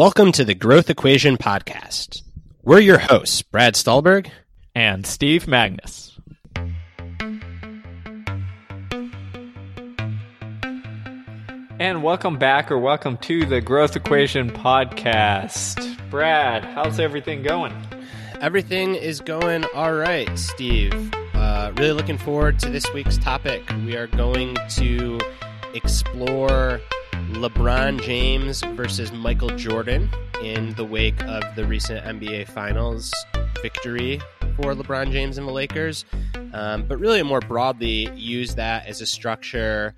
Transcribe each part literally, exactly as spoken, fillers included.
Welcome to the Growth Equation Podcast. We're your hosts, Brad Stulberg and Steve Magness. And welcome back, or welcome to the Growth Equation Podcast. Brad, how's everything going? Everything is going all right, Steve. Uh, really looking forward to this week's topic. We are going to explore LeBron James versus Michael Jordan in the wake of the recent N B A Finals victory for LeBron James and the Lakers, um, but really more broadly use that as a structure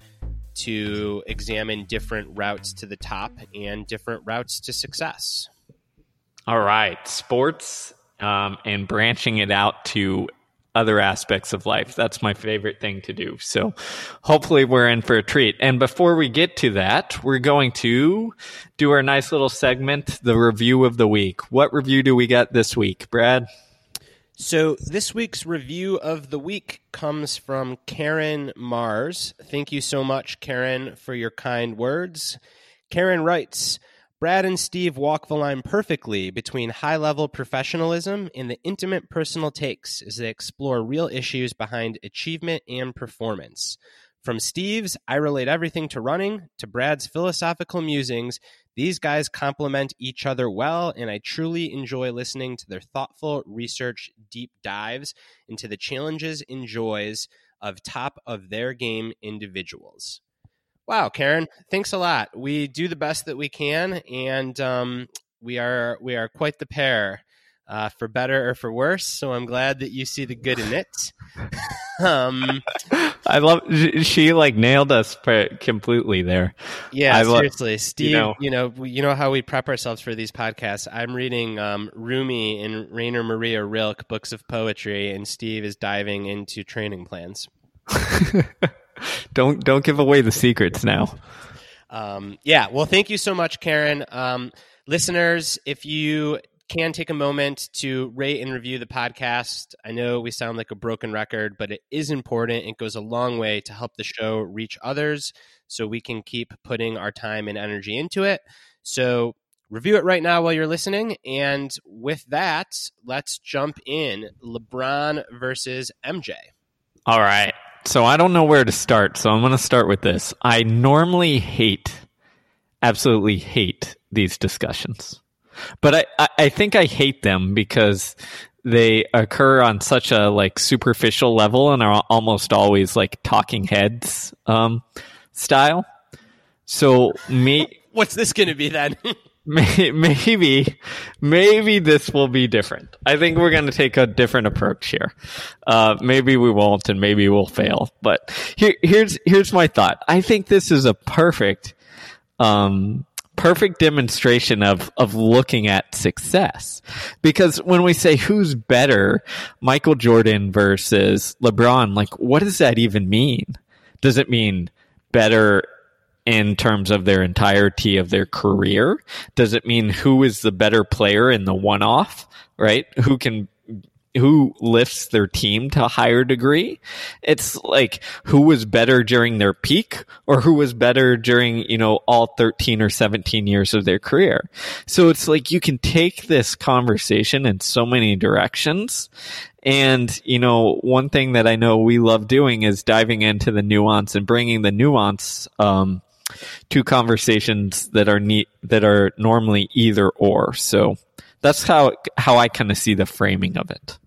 to examine different routes to the top and different routes to success. All right, sports um, and branching it out to other aspects of life. That's my favorite thing to do. So hopefully we're in for a treat. And before we get to that, we're going to do our nice little segment, the review of the week. What review do we got this week, Brad? So this week's review of the week comes from Karen Mars. Thank you so much, Karen, for your kind words. Karen writes, Brad and Steve walk the line perfectly between high-level professionalism and the intimate personal takes as they explore real issues behind achievement and performance. From Steve's, I relate everything to running, to Brad's philosophical musings. These guys complement each other well, and I truly enjoy listening to their thoughtful research deep dives into the challenges and joys of top-of-their-game individuals. Wow, Karen, thanks a lot. We do the best that we can, and um, we are we are quite the pair, uh, for better or for worse, so I'm glad that you see the good in it. um, I love, she like nailed us completely there. Yeah, I seriously. Lo- Steve, you know, you know, you know how we prep ourselves for these podcasts. I'm reading um, Rumi and Rainer Maria Rilke, books of poetry, and Steve is diving into training plans. Don't don't give away the secrets now. Um, yeah, well, thank you so much, Karen. Um, listeners, if you can take a moment to rate and review the podcast. I know we sound like a broken record, but it is important. It goes a long way to help the show reach others so we can keep putting our time and energy into it. So review it right now while you're listening. And with that, let's jump in. LeBron versus M J. All right. So I don't know where to start, so I'm going to start with this. I normally hate, absolutely hate these discussions. But I, I, I think I hate them because they occur on such a like superficial level and are almost always like talking heads um, style. So me, what's this going to be then? Maybe, maybe this will be different. I think we're going to take a different approach here. Uh, maybe we won't, and maybe we'll fail. But here, here's here's my thought. I think this is a perfect, um, perfect demonstration of of looking at success. Because when we say who's better, Michael Jordan versus LeBron, like what does that even mean? Does it mean better in terms of their entirety of their career? Does it mean who is the better player in the one-off, right? Who can, who lifts their team to a higher degree? It's like who was better during their peak or who was better during, you know, all thirteen or seventeen years of their career. So it's like you can take this conversation in so many directions. And, you know, one thing that I know we love doing is diving into the nuance and bringing the nuance, um, two conversations that are neat, that are normally either or. So that's how how I kind of see the framing of it.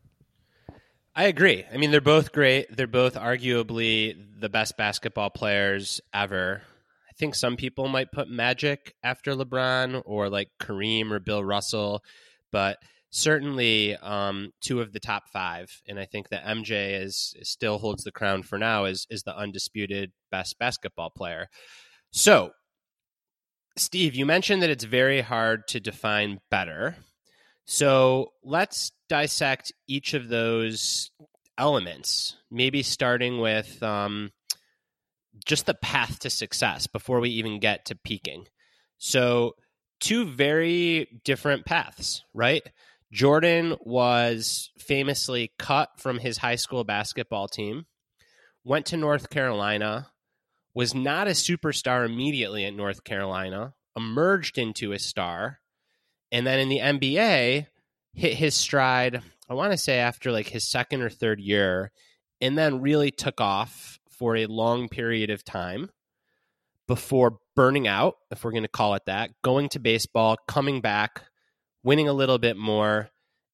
I agree. I mean, they're both great. They're both arguably the best basketball players ever. I think some people might put Magic after LeBron or like Kareem or Bill Russell, but certainly um, two of the top five. And I think that M J is, is still holds the crown for now as is the undisputed best basketball player. So, Steve, you mentioned that it's very hard to define better. So let's dissect each of those elements, maybe starting with um, just the path to success before we even get to peaking. So two very different paths, right? Jordan was famously cut from his high school basketball team, went to North Carolina, was not a superstar immediately at North Carolina, emerged into a star, And then in the N B A, hit his stride, I want to say after like his second or third year, and then really took off for a long period of time before burning out, if we're going to call it that, going to baseball, coming back, winning a little bit more,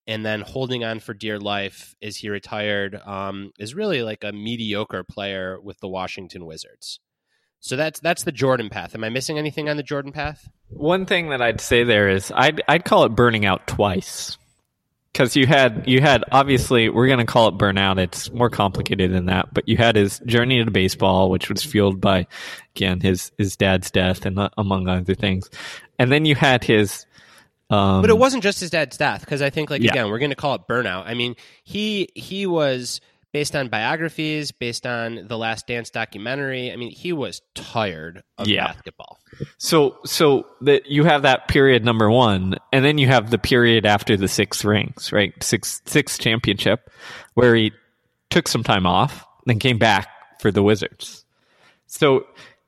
and then holding on for dear life as he retired, um, is really like a mediocre player with the Washington Wizards. So that's that's the Jordan path. Am I missing anything on the Jordan path? One thing that I'd say there is I'd I'd call it burning out twice, because you had you had obviously we're going to call it burnout. It's more complicated than that. But you had his journey into baseball, which was fueled by, again, his his dad's death and uh, among other things, and then you had his. Um, but it wasn't just his dad's death, because I think, like, yeah. again, we're going to call it burnout. I mean, he he was. Based on biographies, based on the Last Dance documentary, I mean, he was tired of yeah. basketball. So, so that you have that period number one, and then you have the period after the six rings, right? Six, six championship, where he took some time off, then came back for the Wizards. So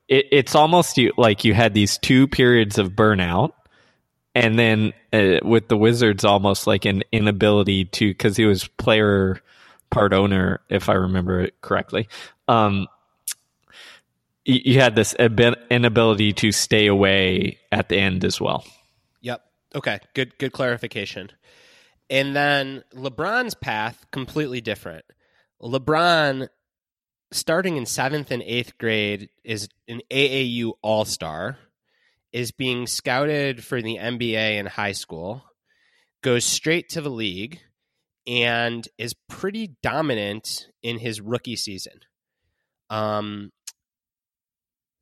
it, it's almost you, like you had these two periods of burnout. And then uh, with the Wizards, almost like an inability to, because he was player part owner, if I remember it correctly, um, you, you had this ab- inability to stay away at the end as well. Yep. Okay. Good. Good clarification. And then LeBron's path, completely different. LeBron, starting in seventh and eighth grade, is an A A U All-Star, is being scouted for the N B A in high school, goes straight to the league, and is pretty dominant in his rookie season. Um,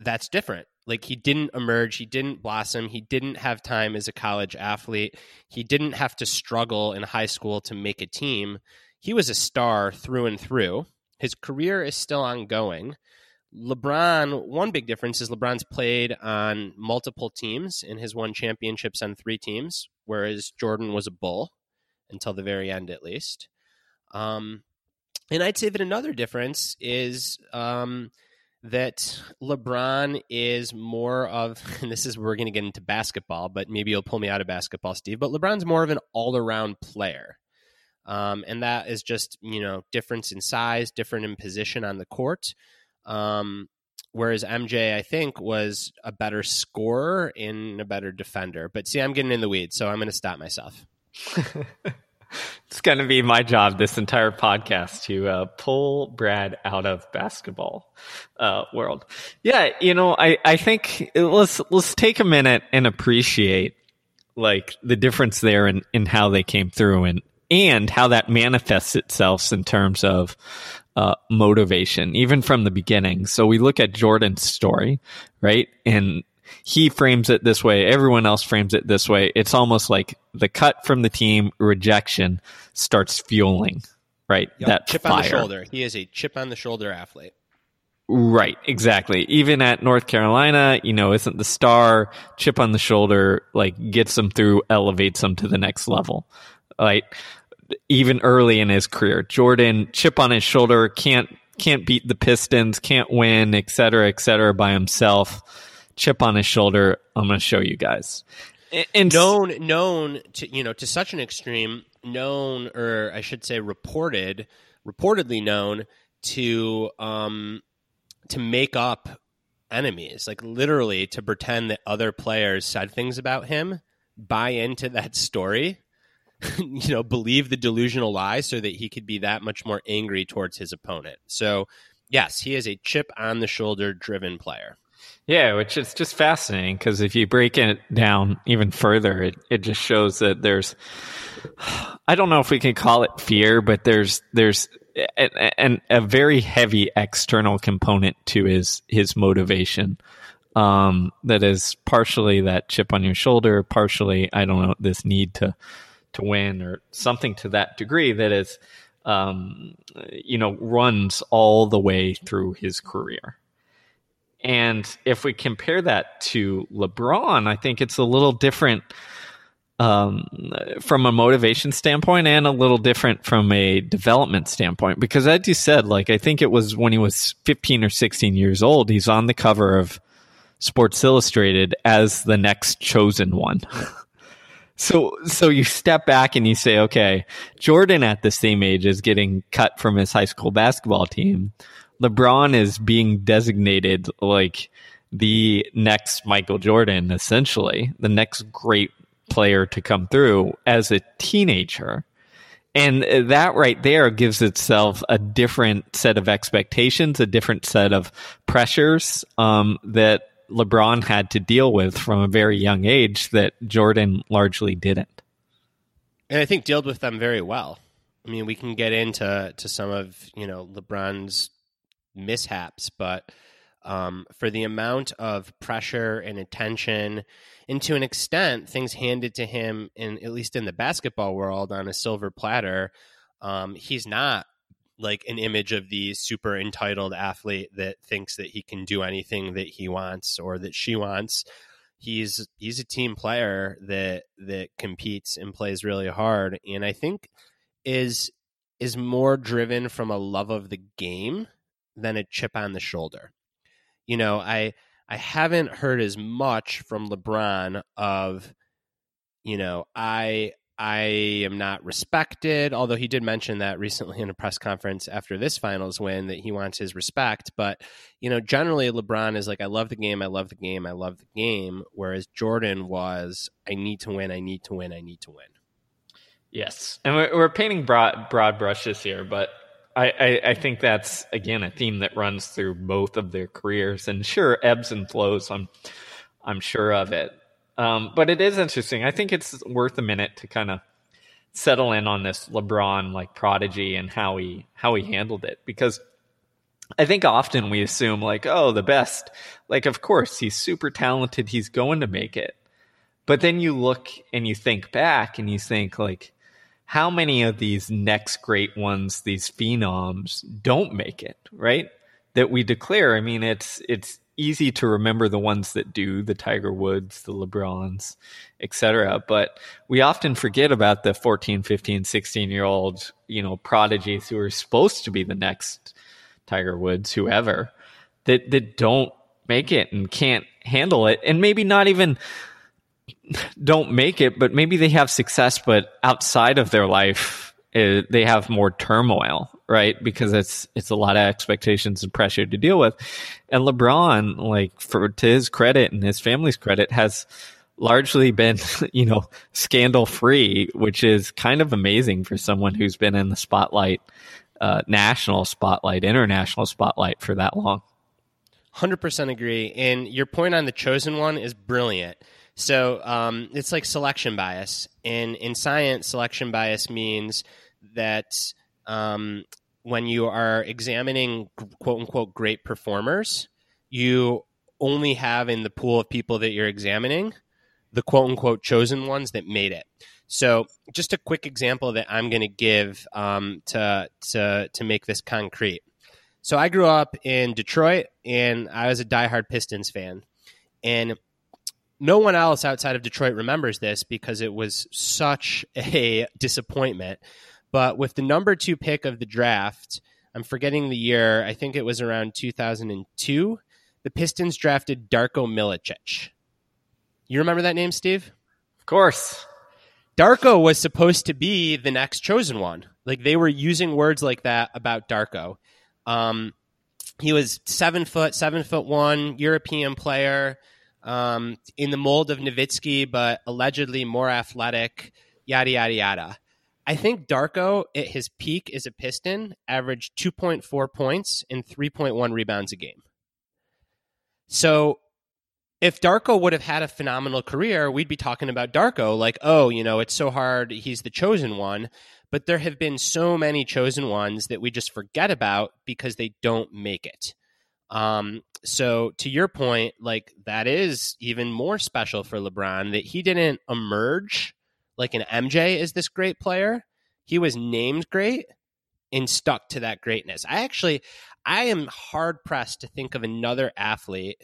that's different. Like, he didn't emerge. He didn't blossom. He didn't have time as a college athlete. He didn't have to struggle in high school to make a team. He was a star through and through. His career is still ongoing. LeBron, one big difference is LeBron's played on multiple teams and has won championships on three teams, whereas Jordan was a Bull. Until the very end, at least. Um, and I'd say that another difference is um, that LeBron is more of, and this is where we're going to get into basketball, but maybe you'll pull me out of basketball, Steve, but LeBron's more of an all-around player. Um, and that is just, you know, difference in size, different in position on the court. Um, whereas M J, I think, was a better scorer and a better defender. But see, I'm getting in the weeds, so I'm going to stop myself. It's going to be my job this entire podcast to uh, pull Brad out of basketball uh, world. Yeah, you know, I, I think let's let's take a minute and appreciate like the difference there in, in how they came through and and how that manifests itself in terms of uh, motivation, even from the beginning. So we look at Jordan's story, right? And he frames it this way. Everyone else frames it this way. It's almost like the cut from the team, rejection starts fueling, right? Yep. That chip fire. On the shoulder. He is a chip on the shoulder athlete. Right, exactly. Even at North Carolina, you know, isn't the star, chip on the shoulder, like gets him through, elevates him to the next level, right? Even early in his career, Jordan, chip on his shoulder, can't can't beat the Pistons, can't win, et cetera, et cetera, by himself. Chip on his shoulder. I'm going to show you guys. And known, known to you know to such an extreme, known, or I should say, reported, reportedly known to um to make up enemies, like literally to pretend that other players said things about him, buy into that story, you know, believe the delusional lie, so that he could be that much more angry towards his opponent. So, yes, he is a chip on the shoulder driven player. Yeah, which is just fascinating, because if you break it down even further, it, it just shows that there's, I don't know if we can call it fear, but there's there's a, a, a very heavy external component to his, his motivation um, that is partially that chip on your shoulder, partially, I don't know, this need to, to win or something to that degree that is, um, you know, runs all the way through his career. And if we compare that to LeBron, I think it's a little different um, from a motivation standpoint and a little different from a development standpoint. Because as you said, like, I think it was when he was fifteen or sixteen years old, he's on the cover of Sports Illustrated as the next chosen one. So so you step back and you say, okay, Jordan at the same age is getting cut from his high school basketball team. LeBron is being designated like the next Michael Jordan, essentially, the next great player to come through as a teenager. And that right there gives itself a different set of expectations, a different set of pressures um, that LeBron had to deal with from a very young age that Jordan largely didn't. And I think dealt with them very well. I mean, we can get into to some of, you know, LeBron's mishaps, but um, for the amount of pressure and attention, and to an extent, things handed to him, in at least in the basketball world, on a silver platter, um, he's not like an image of the super entitled athlete that thinks that he can do anything that he wants or that she wants. He's he's a team player that that competes and plays really hard, and I think is is more driven from a love of the game than a chip on the shoulder. You know, I I haven't heard as much from LeBron of, you know, I I am not respected, although he did mention that recently in a press conference after this finals win that he wants his respect. But, you know, generally LeBron is like, I love the game, I love the game, I love the game. Whereas Jordan was, I need to win, I need to win, I need to win. Yes. And we're, we're painting broad, broad brushes here, but I, I, I think that's, again, a theme that runs through both of their careers, and sure, ebbs and flows. I'm, I'm sure of it. Um, but it is interesting. I think it's worth a minute to kind of settle in on this LeBron like prodigy and how he, how he handled it, because I think often we assume like, oh, the best, like, of course he's super talented, he's going to make it. But then you look and you think back and you think like, how many of these next great ones, these phenoms, don't make it, right? That we declare. I mean, it's it's easy to remember the ones that do, the Tiger Woods, the LeBrons, et cetera. But we often forget about the fourteen, fifteen, sixteen-year-old, you know, prodigies who are supposed to be the next Tiger Woods, whoever, that that don't make it and can't handle it, and maybe not even don't make it, but maybe they have success, but outside of their life, uh, they have more turmoil, right? Because it's it's a lot of expectations and pressure to deal with. And LeBron, like, for to his credit and his family's credit, has largely been, you know, scandal-free, which is kind of amazing for someone who's been in the spotlight, uh, national spotlight, international spotlight for that long. one hundred percent agree. And your point on the chosen one is brilliant. So um, it's like selection bias. In in science, selection bias means that um, when you are examining quote-unquote great performers, you only have in the pool of people that you're examining the quote-unquote chosen ones that made it. So just a quick example that I'm going to give um, to, to to make this concrete. So I grew up in Detroit, and I was a diehard Pistons fan. And no one else outside of Detroit remembers this because it was such a disappointment. But with the number two pick of the draft, I'm forgetting the year, I think it was around two thousand two, the Pistons drafted Darko Milicic. You remember that name, Steve? Of course. Darko was supposed to be the next chosen one. Like, they were using words like that about Darko. Um, he was seven foot, seven foot one, European player, Um, in the mold of Nowitzki, but allegedly more athletic, yada, yada, yada. I think Darko, at his peak as a Piston, averaged two point four points and three point one rebounds a game. So if Darko would have had a phenomenal career, we'd be talking about Darko like, oh, you know, it's so hard, he's the chosen one. But there have been so many chosen ones that we just forget about because they don't make it. Um, so to your point, like, that is even more special for LeBron, that he didn't emerge like an M J as this great player. He was named great and stuck to that greatness. I actually, I am hard pressed to think of another athlete,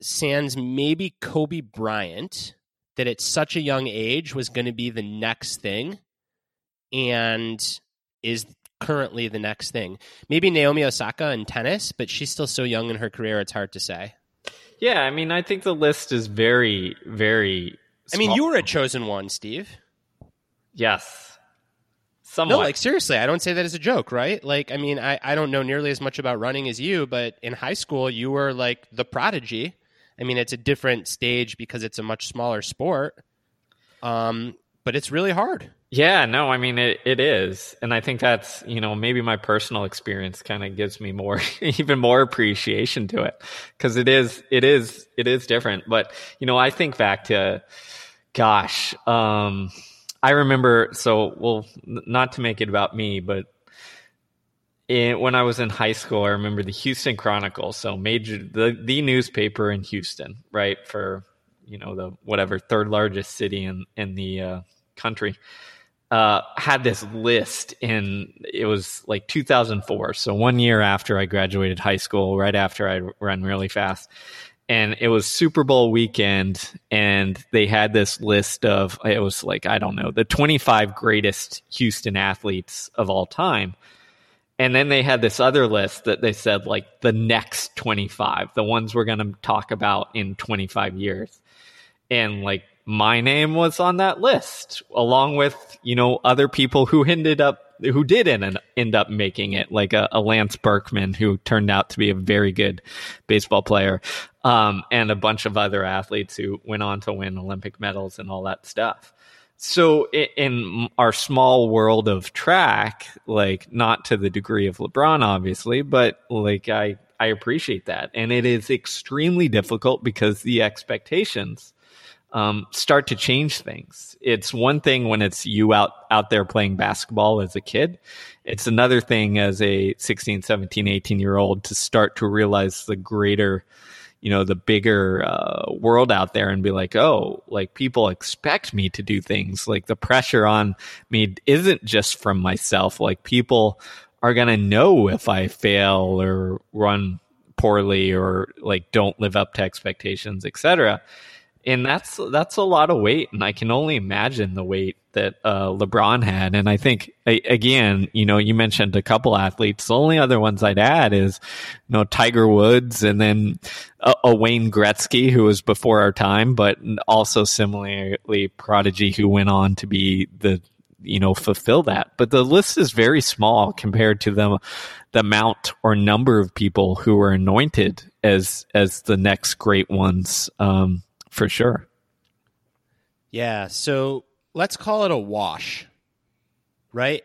sans maybe Kobe Bryant, that at such a young age was going to be the next thing and is currently the next thing. Maybe Naomi Osaka in tennis, but she's still so young in her career, it's hard to say. Yeah, I mean, I think the list is very, very I mean, you were a chosen one, Steve. Yes. Somewhat. No, like, seriously, I don't say that as a joke, right? Like, I mean, I, I don't know nearly as much about running as you, but in high school, you were, like, the prodigy. I mean, it's a different stage because it's a much smaller sport, um, but it's really hard. Yeah, no, I mean, it, it is. And I think that's, you know, maybe my personal experience kind of gives me more, even more appreciation to it, because it is, it is, it is different. But, you know, I think back to, gosh, um, I remember, so, well, not to make it about me, but it, when I was in high school, I remember the Houston Chronicle, so major, the, the newspaper in Houston, right, for, you know, the whatever third largest city in, in the uh, country. Uh, had this list in, it was like two thousand four. So one year after I graduated high school, right after I ran really fast, and it was Super Bowl weekend. And they had this list of, it was like, I don't know, the twenty-five greatest Houston athletes of all time. And then they had this other list that they said, like, the next twenty-five, the ones we're going to talk about in twenty-five years. And like, my name was on that list, along with, you know, other people who ended up, who did end, end up making it, like a, a Lance Berkman, who turned out to be a very good baseball player, um, and a bunch of other athletes who went on to win Olympic medals and all that stuff. So in our small world of track, like, not to the degree of LeBron, obviously, but like, I, I appreciate that. And it is extremely difficult because the expectations Um, start to change things. It's one thing when it's you out, out there playing basketball as a kid. It's another thing as a sixteen, seventeen, eighteen year old to start to realize the greater, you know, the bigger uh, world out there, and be like, oh, like, people expect me to do things. Like, the pressure on me isn't just from myself. Like, people are going to know if I fail or run poorly or like don't live up to expectations, et cetera. And that's that's a lot of weight, and I can only imagine the weight that uh, LeBron had. And I think, again, you know, you mentioned a couple athletes. The only other ones I'd add is, you know, Tiger Woods, and then a, a Wayne Gretzky, who was before our time, but also similarly prodigy, who went on to be the, you know, fulfill that. But the list is very small compared to the the amount or number of people who were anointed as as the next great ones. Um, For sure. Yeah. So let's call it a wash, right?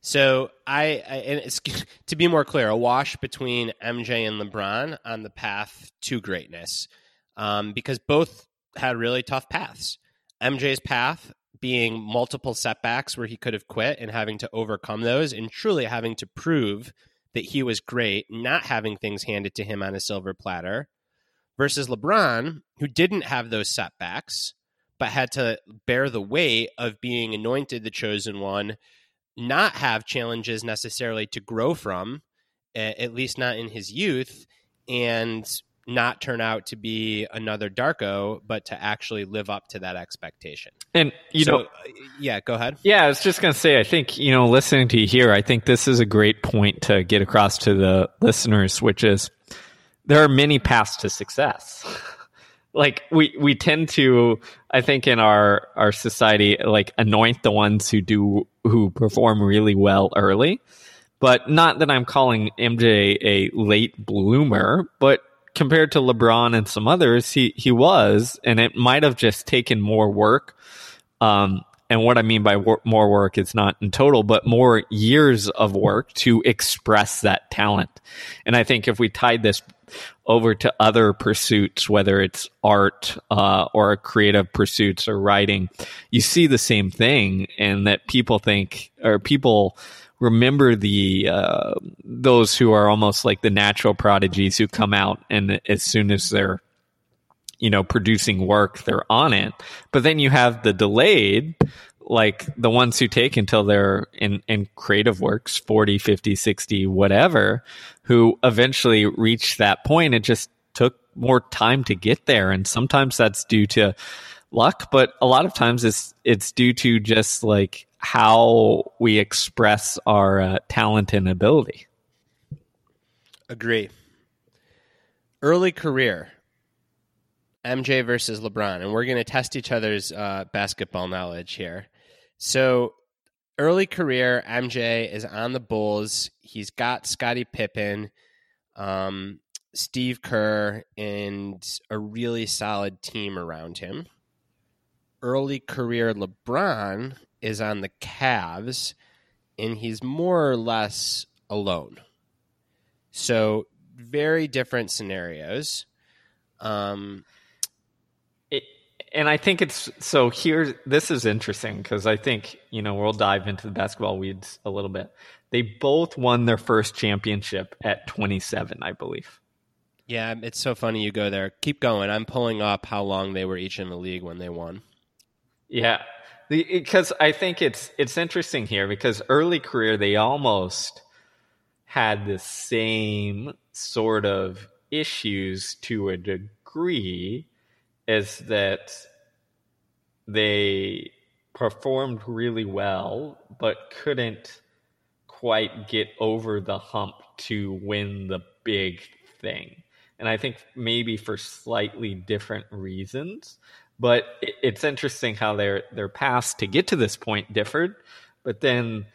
So I, I and it's, to be more clear, a wash between M J and LeBron on the path to greatness, um, because both had really tough paths. M J's path being multiple setbacks where he could have quit and having to overcome those, and truly having to prove that he was great, not having things handed to him on a silver platter. Versus LeBron, who didn't have those setbacks, but had to bear the weight of being anointed the chosen one, not have challenges necessarily to grow from, at least not in his youth, and not turn out to be another Darko, but to actually live up to that expectation. And, you so, know, yeah, go ahead. Yeah, I was just going to say, I think, you know, listening to you here, I think this is a great point to get across to the listeners, which is, there are many paths to success. Like, we, we tend to, I think in our, our society, like, anoint the ones who do, who perform really well early, but not that I'm calling M J a late bloomer, but compared to LeBron and some others, he, he was, and it might have just taken more work. Um, And what I mean by wor- more work is not in total, but more years of work to express that talent. And I think if we tied this over to other pursuits, whether it's art uh, or creative pursuits or writing, you see the same thing, and that people think, or people remember the uh, those who are almost like the natural prodigies who come out, and as soon as they're, you know, producing work, they're on it. But then you have the delayed, like the ones who take until they're in, in creative works, forty, fifty, sixty, whatever, who eventually reach that point. It just took more time to get there. And sometimes that's due to luck, but a lot of times it's, it's due to just like how we express our uh, talent and ability. Agree. Early career. M J versus LeBron, and we're going to test each other's uh, basketball knowledge here. So early career, M J is on the Bulls. He's got Scottie Pippen, um, Steve Kerr, and a really solid team around him. Early career, LeBron is on the Cavs, and he's more or less alone. So very different scenarios. Um, it, and I think it's, so here, this is interesting because I think, you know, we'll dive into the basketball weeds a little bit. They both won their first championship at twenty-seven, I believe. Yeah. It's so funny you go there. Keep going. I'm pulling up how long they were each in the league when they won. Yeah. Because I think it's, it's interesting here because early career, they almost had the same sort of issues to a degree, is that they performed really well but couldn't quite get over the hump to win the big thing. And I think maybe for slightly different reasons, but it's interesting how their their paths to get to this point differed. But then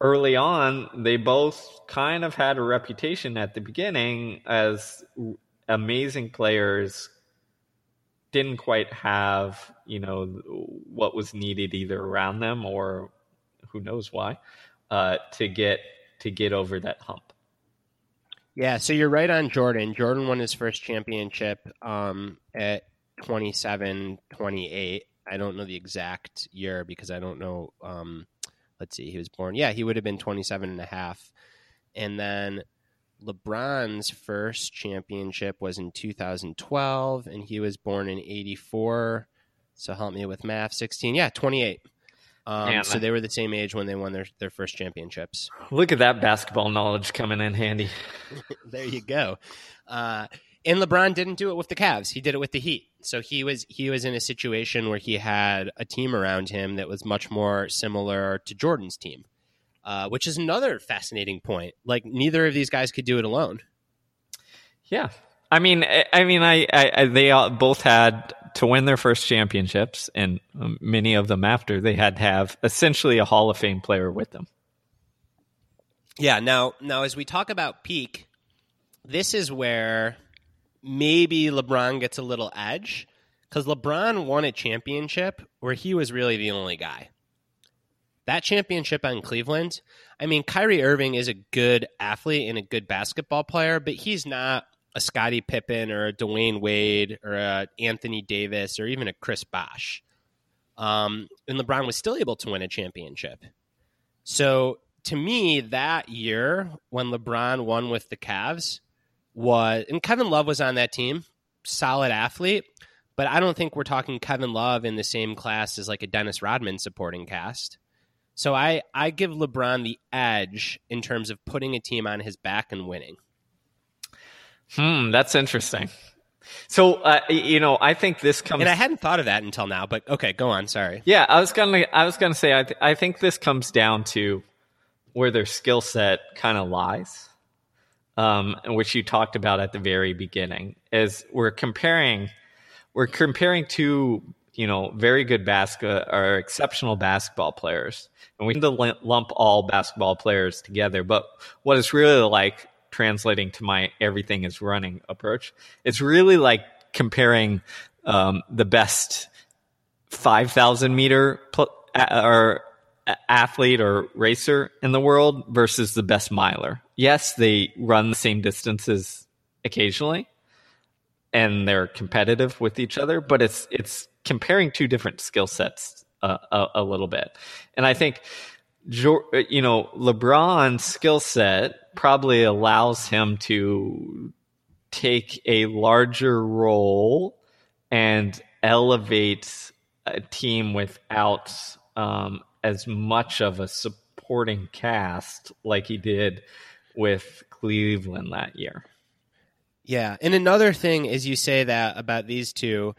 early on, they both kind of had a reputation at the beginning as amazing players, didn't quite have, you know, what was needed either around them or who knows why, uh, to get to get over that hump. Yeah, so you're right on Jordan. Jordan won his first championship um, at twenty-seven, twenty-eight. I don't know the exact year because I don't know... Um, Let's see, he was born. Yeah, he would have been twenty-seven and a half. And then LeBron's first championship was in two thousand twelve, and he was born in eighty-four. So help me with math, sixteen. Yeah, twenty-eight. Um, yeah, so they were the same age when they won their, their first championships. Look at that basketball knowledge coming in handy. There you go. Uh, and LeBron didn't do it with the Cavs. He did it with the Heat. So he was he was in a situation where he had a team around him that was much more similar to Jordan's team, uh, which is another fascinating point. Like, neither of these guys could do it alone. Yeah, I mean, I, I mean, I, I, I they all, both had to win their first championships, and many of them after, they had to have essentially a Hall of Fame player with them. Yeah. Now, now, as we talk about peak, this is where maybe LeBron gets a little edge, because LeBron won a championship where he was really the only guy. That championship on Cleveland, I mean, Kyrie Irving is a good athlete and a good basketball player, but he's not a Scottie Pippen or a Dwayne Wade or a Anthony Davis or even a Chris Bosh. Um, and LeBron was still able to win a championship. So to me, that year when LeBron won with the Cavs, was, and Kevin Love was on that team, solid athlete, but I don't think we're talking Kevin Love in the same class as like a Dennis Rodman supporting cast. So I, I give LeBron the edge in terms of putting a team on his back and winning. Hmm, that's interesting. So, uh, you know, I think this comes... And I hadn't thought of that until now, but okay, go on, sorry. Yeah, I was going to I was gonna say, I, th- I think this comes down to where their skill set kind of lies. Um, which you talked about at the very beginning, is we're comparing, we're comparing two, you know, very good basket or exceptional basketball players, and we tend to lump all basketball players together. But what it's really like, translating to my everything is running approach, it's really like comparing um, the best five thousand meter pl- or athlete or racer in the world versus the best miler. Yes, they run the same distances occasionally, and they're competitive with each other, but it's it's comparing two different skill sets uh, a, a little bit. And I think, you know, LeBron's skill set probably allows him to take a larger role and elevate a team without um, as much of a supporting cast like he did with Cleveland that year. Yeah. And another thing is, you say that about these two,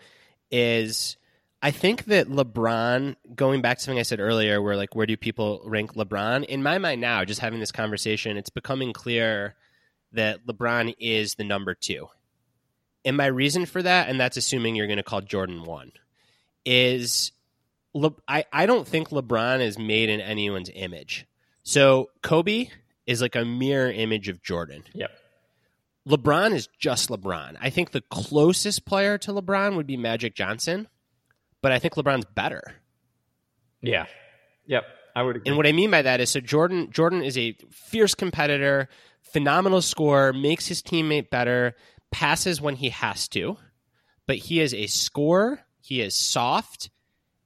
is I think that LeBron, going back to something I said earlier, where like, where do people rank LeBron? In my mind now, just having this conversation, it's becoming clear that LeBron is the number two. And my reason for that, and that's assuming you're going to call Jordan one, is Le- I, I don't think LeBron is made in anyone's image. So Kobe is like a mirror image of Jordan. Yep. LeBron is just LeBron. I think the closest player to LeBron would be Magic Johnson, but I think LeBron's better. Yeah. Yep. I would agree. And what I mean by that is, so Jordan, Jordan is a fierce competitor, phenomenal scorer, makes his teammate better, passes when he has to, but he is a scorer. He is soft.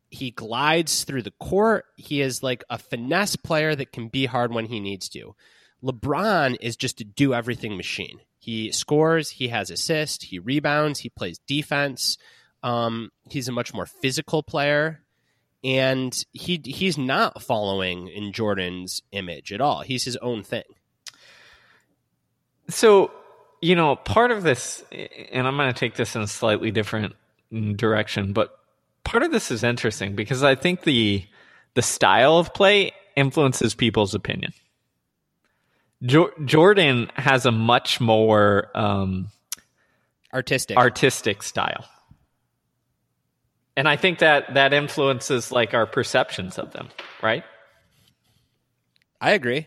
He glides through the court. He is like a finesse player that can be hard when he needs to. LeBron is just a do everything machine. He scores, he has assists, he rebounds, he plays defense. Um, he's a much more physical player, and he he's not following in Jordan's image at all. He's his own thing. So, you know, part of this, and I'm going to take this in a slightly different direction, but part of this is interesting because I think the the style of play influences people's opinion. Jo- Jordan has a much more um, artistic artistic style, and I think that that influences like our perceptions of them, right? I agree.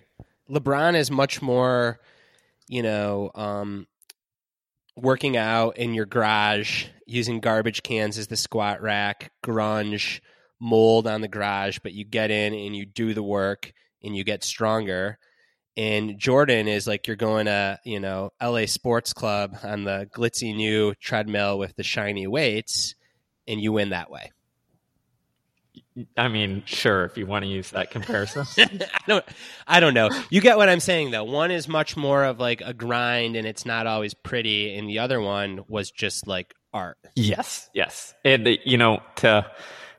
LeBron is much more, you know, um, working out in your garage, using garbage cans as the squat rack, grunge, mold on the garage, but you get in and you do the work and you get stronger. And Jordan is like you're going to, you know, L A Sports Club on the glitzy new treadmill with the shiny weights, and you win that way. I mean, sure, if you want to use that comparison. I don't I don't know. You get what I'm saying, though. One is much more of like a grind, and it's not always pretty, and the other one was just like art. Yes, yes. And, you know, to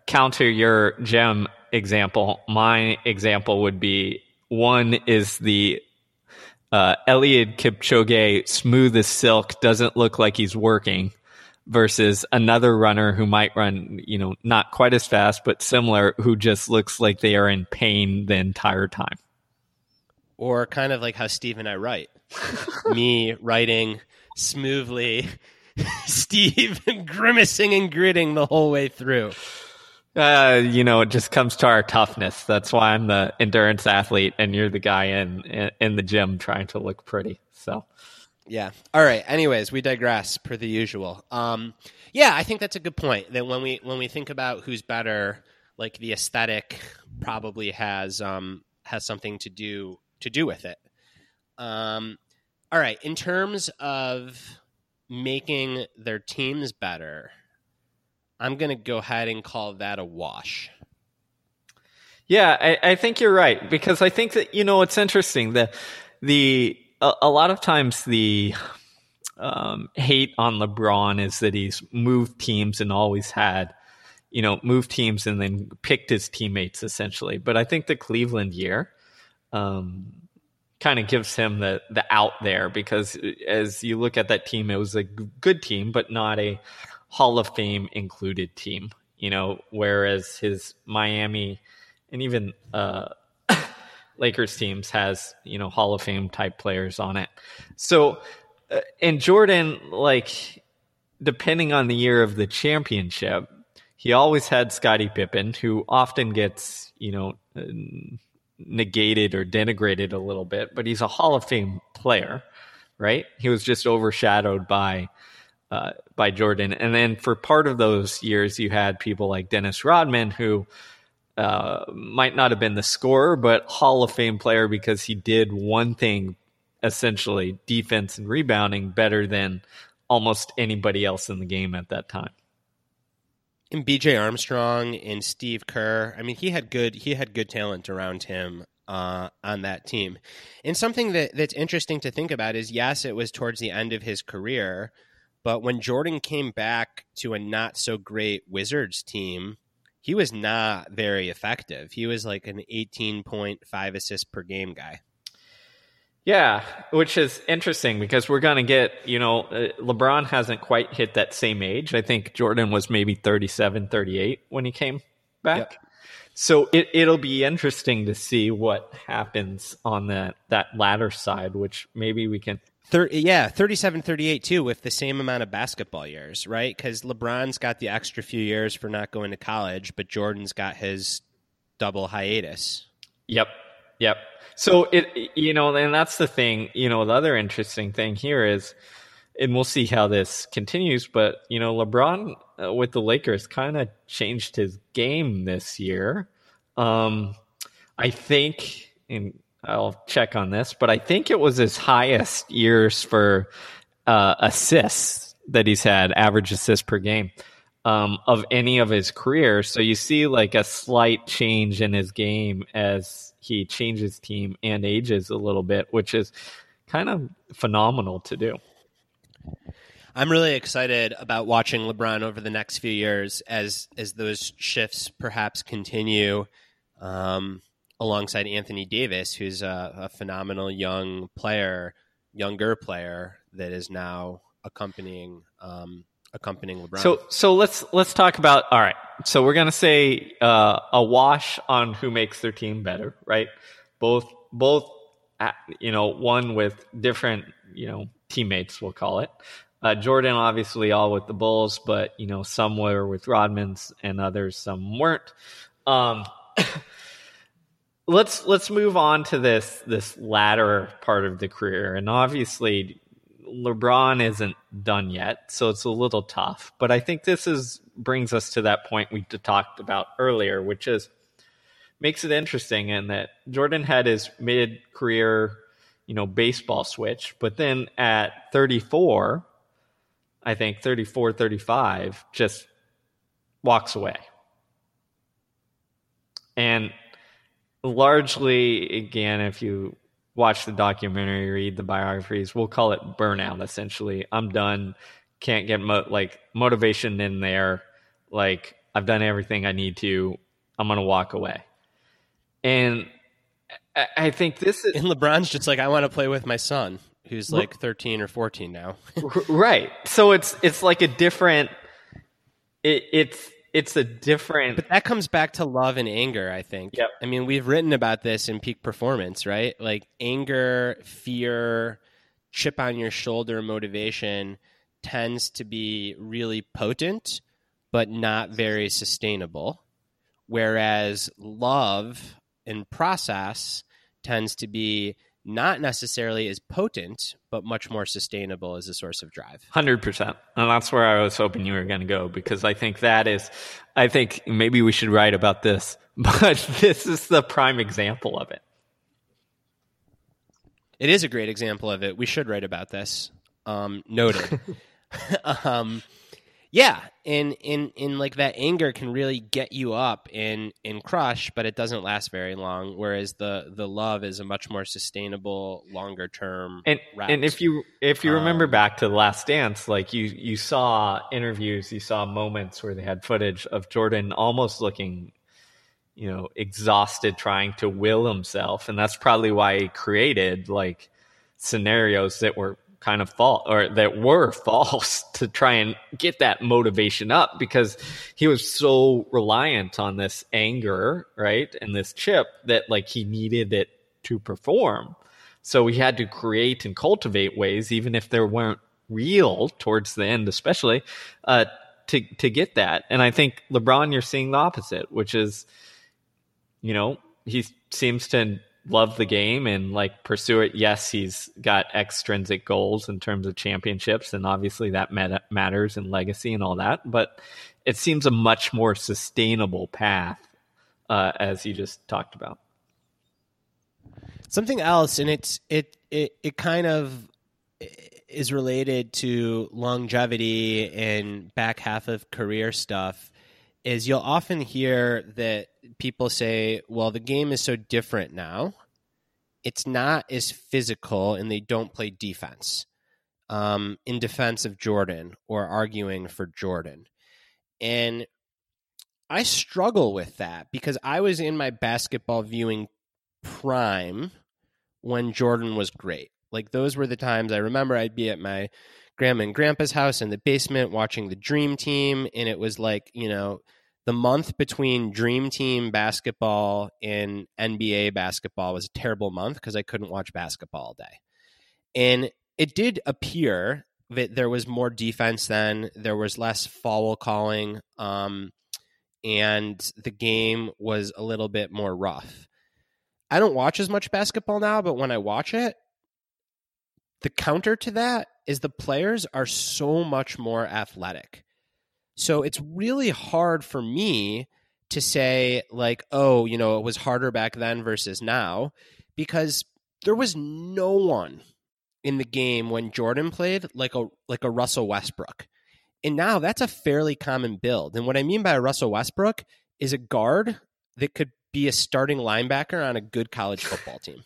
counter your gem example, my example would be, one is the uh, Eliud Kipchoge, smooth as silk, doesn't look like he's working, versus another runner who might run, you know, not quite as fast, but similar, who just looks like they are in pain the entire time. Or kind of like how Steve and I write. Me writing smoothly, Steve grimacing and gritting the whole way through. Uh, you know, it just comes to our toughness. That's why I'm the endurance athlete, and you're the guy in, in in the gym trying to look pretty. So, yeah. All right. Anyways, we digress per the usual. Um, yeah, I think that's a good point. That when we when we think about who's better, like the aesthetic probably has um has something to do to do with it. Um, all right. In terms of making their teams better, I'm going to go ahead and call that a wash. Yeah, I, I think you're right, because I think that, you know, it's interesting that the a, a lot of times the um, hate on LeBron is that he's moved teams and always had, you know, moved teams and then picked his teammates essentially. But I think the Cleveland year um, kind of gives him the the out there, because as you look at that team, it was a good team, but not a Hall of Fame included team, you know, whereas his Miami and even uh, Lakers teams has, you know, Hall of Fame type players on it. So, uh, and Jordan, like, depending on the year of the championship, he always had Scottie Pippen, who often gets, you know, negated or denigrated a little bit, but he's a Hall of Fame player, right? He was just overshadowed by Uh, by Jordan. And then for part of those years, you had people like Dennis Rodman, who uh, might not have been the scorer, but Hall of Fame player, because he did one thing, essentially defense and rebounding, better than almost anybody else in the game at that time. And B J Armstrong and Steve Kerr, I mean, he had good he had good talent around him uh, on that team. And something that, that's interesting to think about is, yes, it was towards the end of his career, but when Jordan came back to a not-so-great Wizards team, he was not very effective. He was like an eighteen point five assist per game guy. Yeah, which is interesting because we're going to get, you know, LeBron hasn't quite hit that same age. I think Jordan was maybe thirty-seven, thirty-eight when he came back. Yep. So it, it'll be interesting to see what happens on that, that latter side, which maybe we can thirty, yeah, thirty-seven thirty-eight too, with the same amount of basketball years, right? Because LeBron's got the extra few years for not going to college, but Jordan's got his double hiatus. Yep, yep. So, it you know, and that's the thing. You know, the other interesting thing here is, and we'll see how this continues, but, you know, LeBron uh, with the Lakers kind of changed his game this year. Um, I think, and I'll check on this, but I think it was his highest years for uh, assists that he's had, average assists per game, um, of any of his career. So you see like a slight change in his game as he changes team and ages a little bit, which is kind of phenomenal to do. I'm really excited about watching LeBron over the next few years as as those shifts perhaps continue um, alongside Anthony Davis, who's a, a phenomenal young player, younger player that is now accompanying um, accompanying LeBron. So so let's let's talk about, all right, so we're going to say uh, a wash on who makes their team better, right? Both, both you know, one with different, you know, teammates, we'll call it. Uh, Jordan, obviously, all with the Bulls, but, you know, some were with Rodman's and others, some weren't. Um, let's let's move on to this this latter part of the career. And obviously, LeBron isn't done yet, so it's a little tough. But I think this is brings us to that point we talked about earlier, which is makes it interesting in that Jordan had his mid-career, you know, baseball switch, but then at thirty-four, I think thirty-four, thirty-five, just walks away. And largely, again, if you watch the documentary, read the biographies, we'll call it burnout, essentially. I'm done. Can't get mo- like motivation in there. Like, I've done everything I need to. I'm going to walk away. And I think this is... And LeBron's just like, I want to play with my son, who's like thirteen or fourteen now. Right. So it's it's like a different... It, it's it's a different... But that comes back to love and anger, I think. Yep. I mean, we've written about this in Peak Performance, right? Like anger, fear, chip on your shoulder motivation tends to be really potent, but not very sustainable. Whereas love... and process tends to be not necessarily as potent, but much more sustainable as a source of drive. one hundred percent. And that's where I was hoping you were going to go, because I think that is, I think maybe we should write about this, but this is the prime example of it. It is a great example of it. We should write about this. Um, noted. um, Yeah, and, and, and like that anger can really get you up and, and crush, but it doesn't last very long, whereas the, the love is a much more sustainable, longer-term and, route. And if you if you um, remember back to The Last Dance, like you, you saw interviews, you saw moments where they had footage of Jordan almost looking, you know, exhausted, trying to will himself, and that's probably why he created like scenarios that were kind of false, or that were false, to try and get that motivation up, because he was so reliant on this anger, right, and this chip that like he needed it to perform. So he had to create and cultivate ways, even if there weren't real towards the end, especially uh, to to get that. And I think LeBron, you're seeing the opposite, which is, you know, he seems to love the game and like pursue it. Yes, he's got extrinsic goals in terms of championships, and obviously that mat- matters and legacy and all that, but it seems a much more sustainable path, uh, as you just talked about. Something else, and it's it it it kind of is related to longevity and back half of career stuff, is you'll often hear that people say, well, the game is so different now. It's not as physical, and they don't play defense um, in defense of Jordan or arguing for Jordan. And I struggle with that, because I was in my basketball viewing prime when Jordan was great. Like, those were the times I remember I'd be at my grandma and grandpa's house in the basement watching the Dream Team. And it was like, you know, the month between Dream Team basketball and N B A basketball was a terrible month because I couldn't watch basketball all day. And it did appear that there was more defense then. There was less foul calling, um, and the game was a little bit more rough. I don't watch as much basketball now, but when I watch it, the counter to that is the players are so much more athletic. So it's really hard for me to say, like, oh, you know, it was harder back then versus now, because there was no one in the game when Jordan played like a like a Russell Westbrook. And now that's a fairly common build. And what I mean by a Russell Westbrook is a guard that could be a starting linebacker on a good college football team.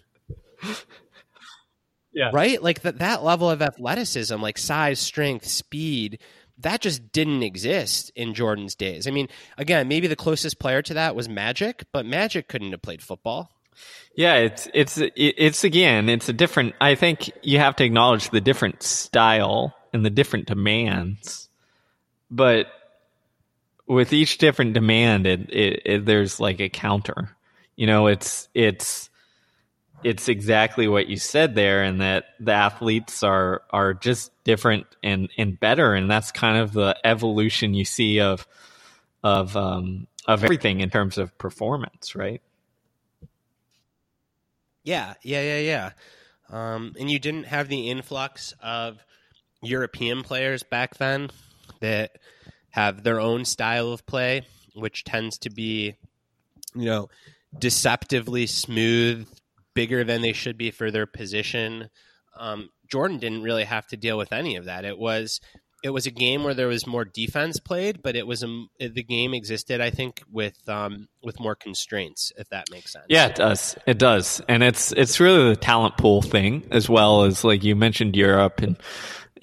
Yeah. Right? Like that that level of athleticism, like size, strength, speed, that just didn't exist in Jordan's days. I mean, again, maybe the closest player to that was Magic, but Magic couldn't have played football. Yeah, it's it's it's again, it's a different. I think you have to acknowledge the different style and the different demands, but with each different demand, it, it, it there's like a counter. You know, it's it's it's exactly what you said there, and that the athletes are are just different and and better, and that's kind of the evolution you see of of um, of everything in terms of performance, right? Yeah, yeah, yeah, yeah. Um, and you didn't have the influx of European players back then that have their own style of play, which tends to be, you know, deceptively smooth, bigger than they should be for their position. Um, Jordan didn't really have to deal with any of that. It was it was a game where there was more defense played, but it was a, the game existed, I think, with um, with more constraints, if that makes sense. Yeah, it does. It does, and it's it's really the talent pool thing as well as, like you mentioned, Europe, and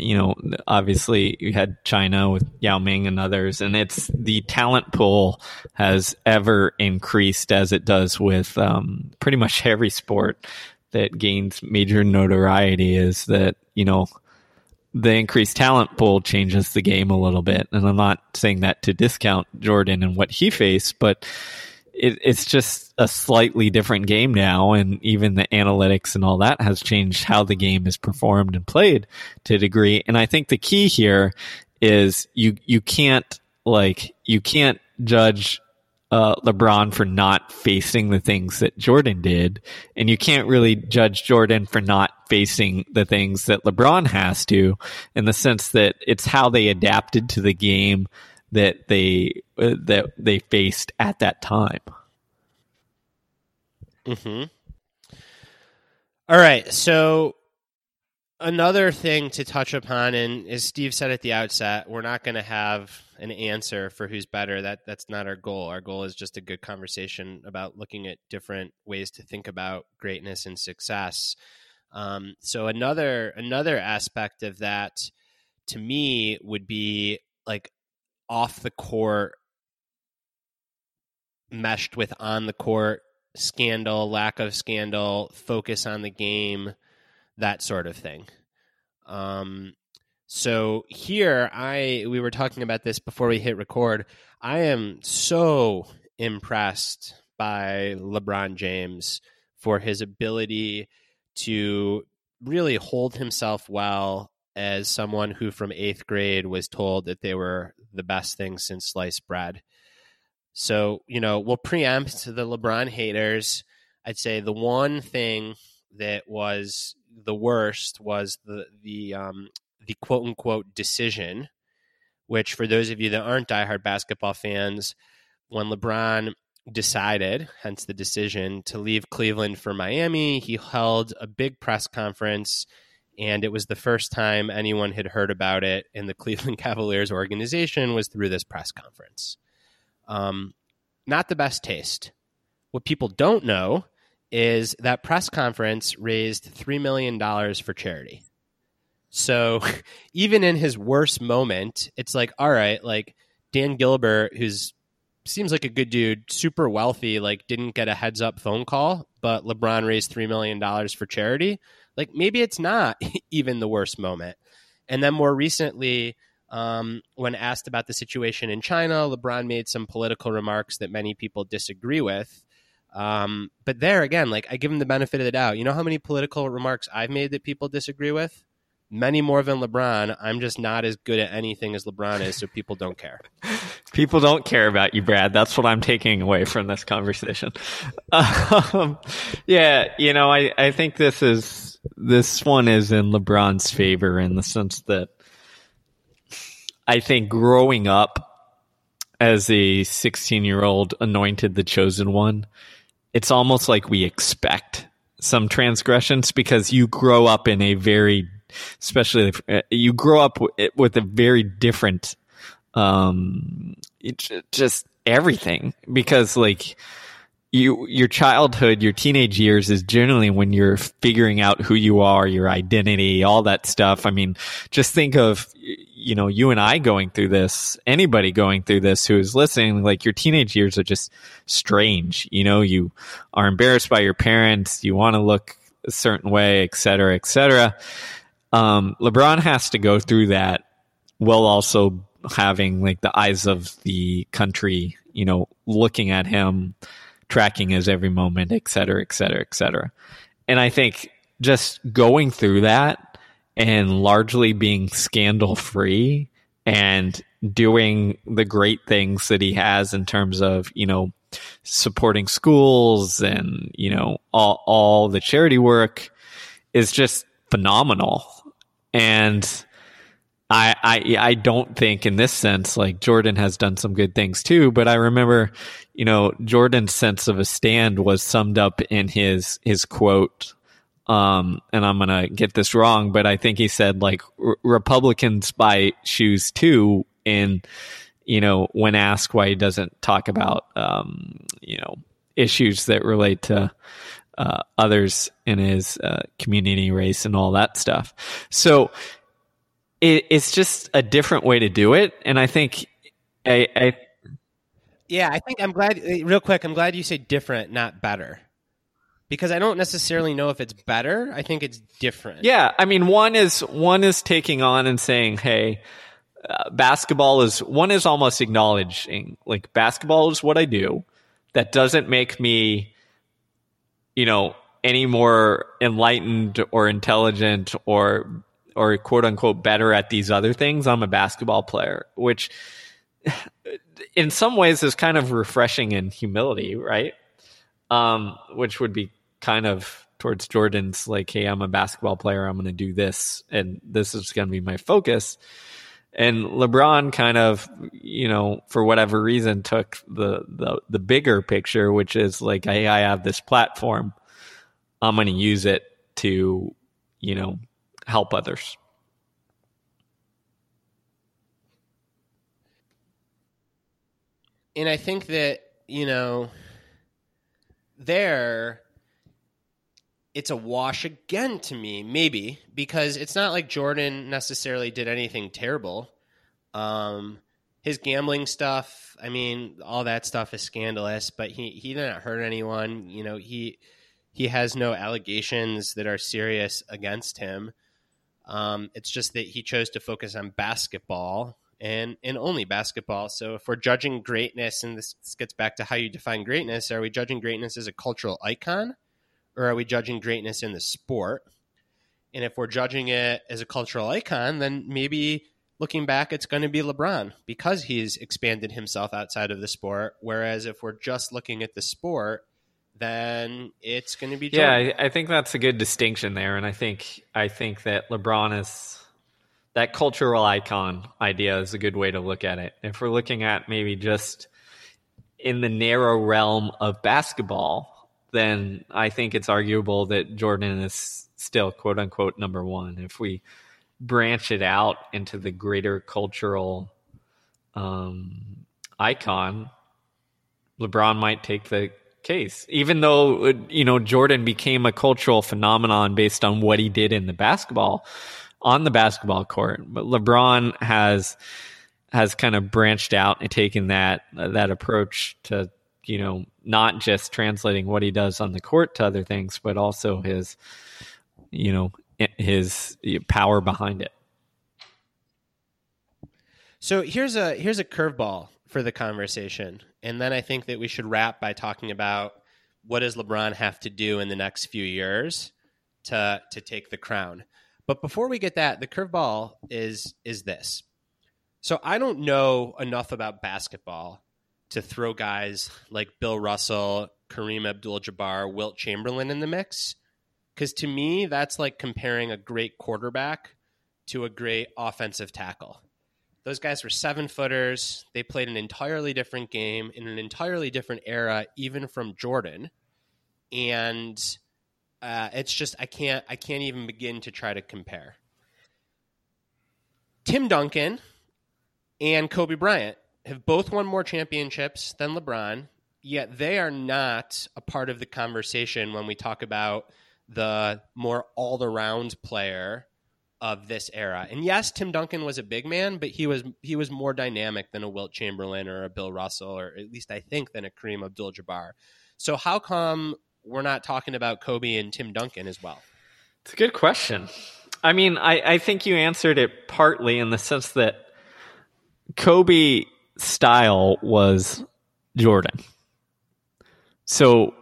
you know, obviously you had China with Yao Ming and others, and it's the talent pool has ever increased as it does with um, pretty much every sport that gains major notoriety. Is that, you know, the increased talent pool changes the game a little bit. And I'm not saying that to discount Jordan and what he faced, but it, it's just a slightly different game now. And even the analytics and all that has changed how the game is performed and played to a degree. And I think the key here is you, you can't like, you can't judge Uh, LeBron for not facing the things that Jordan did, and you can't really judge Jordan for not facing the things that LeBron has to, in the sense that it's how they adapted to the game that they uh, that they faced at that time. Mm-hmm. All right, so another thing to touch upon, and as Steve said at the outset, we're not going to have an answer for who's better. That that's not our goal. Our goal is just a good conversation about looking at different ways to think about greatness and success. Um, so another another aspect of that to me would be like off the court meshed with on the court scandal, lack of scandal, focus on the game, that sort of thing. Um, So here, I we were talking about this before we hit record. I am so impressed by LeBron James for his ability to really hold himself well as someone who from eighth grade was told that they were the best thing since sliced bread. So, you know, we'll preempt the LeBron haters. I'd say the one thing that was the worst was the, the – um, the quote-unquote decision, which for those of you that aren't diehard basketball fans, when LeBron decided, hence the decision, to leave Cleveland for Miami, he held a big press conference, and it was the first time anyone had heard about it in the Cleveland Cavaliers organization was through this press conference. Um, not the best taste. What people don't know is that press conference raised three million dollars for charity. So even in his worst moment, it's like, all right, like Dan Gilbert, who's seems like a good dude, super wealthy, like didn't get a heads up phone call, but LeBron raised three million dollars for charity. Like maybe it's not even the worst moment. And then more recently, um, when asked about the situation in China, LeBron made some political remarks that many people disagree with. Um, but there again, like I give him the benefit of the doubt. You know how many political remarks I've made that people disagree with? many more than LeBron. I'm just not as good at anything as LeBron is, so people don't care. People don't care about you, Brad. That's what I'm taking away from this conversation. Um, yeah, you know, I, I think this is this one is in LeBron's favor in the sense that I think growing up as a sixteen-year-old anointed the chosen one, it's almost like we expect some transgressions because you grow up in a very, especially if, you grow up w- with a very different, um, it, just everything because like you, your childhood, your teenage years is generally when you're figuring out who you are, your identity, all that stuff. I mean, just think of, you know, you and I going through this, anybody going through this who is listening, like your teenage years are just strange. You know, you are embarrassed by your parents. You want to look a certain way, et cetera, et cetera. Um, LeBron has to go through that while also having like the eyes of the country, you know, looking at him, tracking his every moment, et cetera, et cetera, et cetera. And I think just going through that and largely being scandal free and doing the great things that he has in terms of, you know, supporting schools and, you know, all, all the charity work is just phenomenal. And I, I, I don't think in this sense, like Jordan has done some good things too, but I remember, you know, Jordan's sense of a stand was summed up in his, his quote, um, and I'm going to get this wrong, but I think he said like R- Republicans buy shoes too. And, you know, when asked why he doesn't talk about, um, you know, issues that relate to uh, others in his uh, community, race, and all that stuff. So it, it's just a different way to do it. And I think I, I... Yeah, I think I'm glad, real quick, I'm glad you say different, not better. Because I don't necessarily know if it's better. I think it's different. Yeah, I mean, one is one is taking on and saying, hey... Uh, basketball is one is almost acknowledging like basketball is what I do. That doesn't make me, you know, any more enlightened or intelligent or or quote unquote better at these other things. I'm a basketball player, which in some ways is kind of refreshing in humility, right? Um, which would be kind of towards Jordan's like, hey, I'm a basketball player. I'm going to do this, and this is going to be my focus. And LeBron kind of, you know, for whatever reason, took the, the, the bigger picture, which is like, hey, I have this platform. I'm going to use it to, you know, help others. And I think that, you know, there, it's a wash again to me, maybe, because it's not like Jordan necessarily did anything terrible. Um, his gambling stuff, I mean, all that stuff is scandalous, but he, he didn't hurt anyone. You know, he he has no allegations that are serious against him. Um, it's just that he chose to focus on basketball and, and only basketball. So if we're judging greatness, and this gets back to how you define greatness, are we judging greatness as a cultural icon? Or are we judging greatness in the sport? And if we're judging it as a cultural icon, then maybe looking back, it's going to be LeBron because he's expanded himself outside of the sport. Whereas if we're just looking at the sport, then it's going to be Jordan. Yeah, I, I think that's a good distinction there. And I think I think that LeBron is that cultural icon idea is a good way to look at it. If we're looking at maybe just in the narrow realm of basketball, then I think it's arguable that Jordan is still quote unquote number one. If we branch it out into the greater cultural um, icon, LeBron might take the case, even though, you know, Jordan became a cultural phenomenon based on what he did in the basketball on the basketball court. But LeBron has, has kind of branched out and taken that, uh, that approach to, you know, not just translating what he does on the court to other things, but also his, you know, his power behind it. So here's a, here's a curveball for the conversation. And then I think that we should wrap by talking about what does LeBron have to do in the next few years to, to take the crown. But before we get that, the curveball is is this. So I don't know enough about basketball to throw guys like Bill Russell, Kareem Abdul-Jabbar, Wilt Chamberlain in the mix. Because to me, that's like comparing a great quarterback to a great offensive tackle. Those guys were seven-footers. They played an entirely different game in an entirely different era, even from Jordan. And uh, it's just I can't I can't even begin to try to compare. Tim Duncan and Kobe Bryant have both won more championships than LeBron, yet they are not a part of the conversation when we talk about the more all-around player of this era. And yes, Tim Duncan was a big man, but he was he was more dynamic than a Wilt Chamberlain or a Bill Russell, or at least I think than a Kareem Abdul-Jabbar. So how come we're not talking about Kobe and Tim Duncan as well? It's a good question. I mean, I, I think you answered it partly in the sense that Kobe style was Jordan. So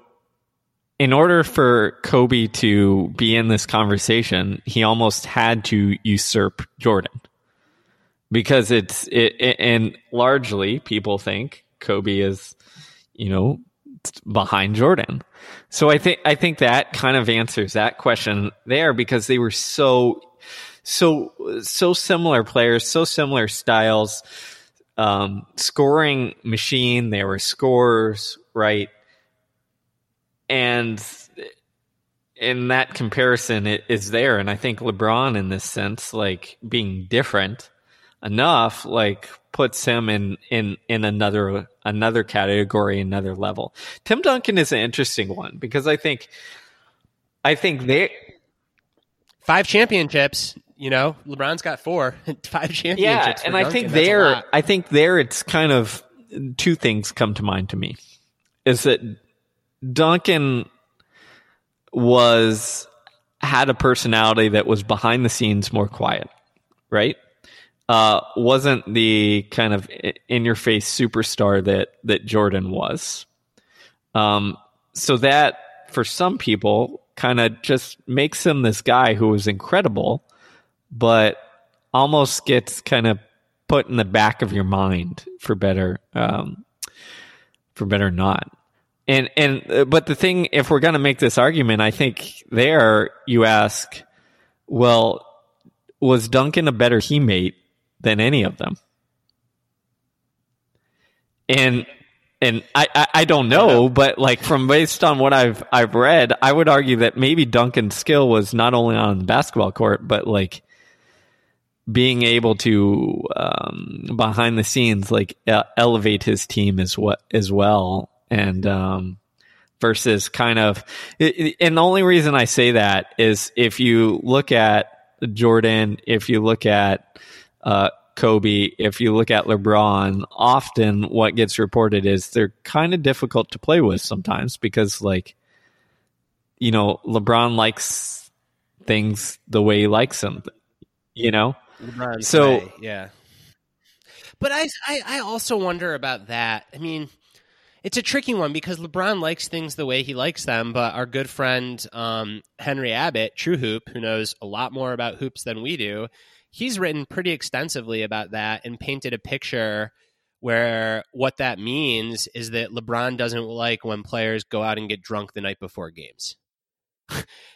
in order for Kobe to be in this conversation, he almost had to usurp Jordan, because it's it, it and largely people think Kobe is, you know, behind Jordan. So I think I think that kind of answers that question there, because they were so so so similar players, so similar styles, um, scoring machine. They were scorers, right? And in that comparison, it is there. And I think LeBron, in this sense, like being different enough, like puts him in, in, in another another category, another level. Tim Duncan is an interesting one, because I think I think they five championships. You know, LeBron's got four, five championships. Yeah, and I Duncan. think That's there, I think there, it's kind of two things come to mind to me. Is that Duncan was had a personality that was behind the scenes, more quiet, right? Uh, wasn't the kind of in-your-face superstar that that Jordan was. Um, so that, for some people, kind of just makes him this guy who was incredible, but almost gets kind of put in the back of your mind for better, um, for better not. And and but the thing, if we're going to make this argument, I think there you ask, well, was Duncan a better teammate than any of them? And and I, I, I don't know, but like from based on what I've I've read, I would argue that maybe Duncan's skill was not only on the basketball court, but like being able to um, behind the scenes, like uh, elevate his team as what as well. And um, versus kind of, and the only reason I say that is if you look at Jordan, if you look at uh, Kobe, if you look at LeBron, often what gets reported is they're kind of difficult to play with sometimes, because like, you know, LeBron likes things the way he likes them, you know? LeBron's so way, yeah. But I, I, I also wonder about that. I mean, it's a tricky one, because LeBron likes things the way he likes them, but our good friend um, Henry Abbott, True Hoop, who knows a lot more about hoops than we do, he's written pretty extensively about that and painted a picture where what that means is that LeBron doesn't like when players go out and get drunk the night before games.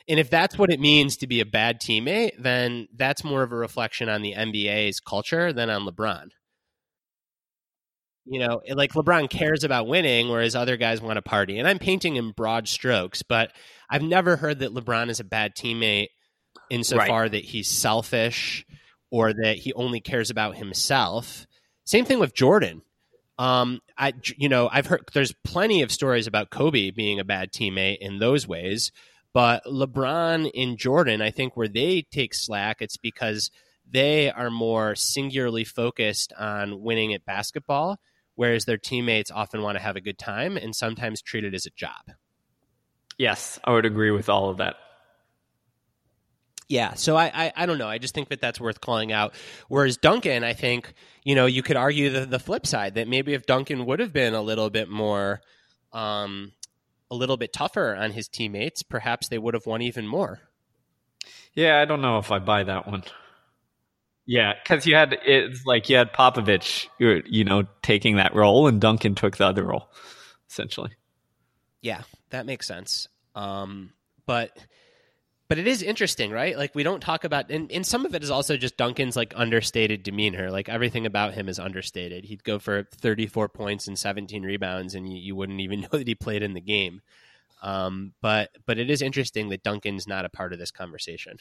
And if that's what it means to be a bad teammate, then that's more of a reflection on the N B A's culture than on LeBron. You know, like LeBron cares about winning, whereas other guys want to party. And I'm painting in broad strokes, but I've never heard that LeBron is a bad teammate insofar right. that he's selfish or that he only cares about himself. Same thing with Jordan. Um, I, you know, I've heard there's plenty of stories about Kobe being a bad teammate in those ways, but LeBron and Jordan, I think where they take slack, it's because they are more singularly focused on winning at basketball, whereas their teammates often want to have a good time and sometimes treat it as a job. Yes, I would agree with all of that. Yeah, so I, I, I don't know. I just think that that's worth calling out. Whereas Duncan, I think, you know, you could argue the, the flip side, that maybe if Duncan would have been a little bit more, um, a little bit tougher on his teammates, perhaps they would have won even more. Yeah, I don't know if I buy that one. Yeah, because you had it's like you had Popovich, you know, taking that role, and Duncan took the other role, essentially. Yeah, that makes sense. Um, but but it is interesting, right? Like, we don't talk about, and, and some of it is also just Duncan's like understated demeanor. Like, everything about him is understated. He'd go for thirty-four points and seventeen rebounds, and you, you wouldn't even know that he played in the game. Um, but but it is interesting that Duncan's not a part of this conversation.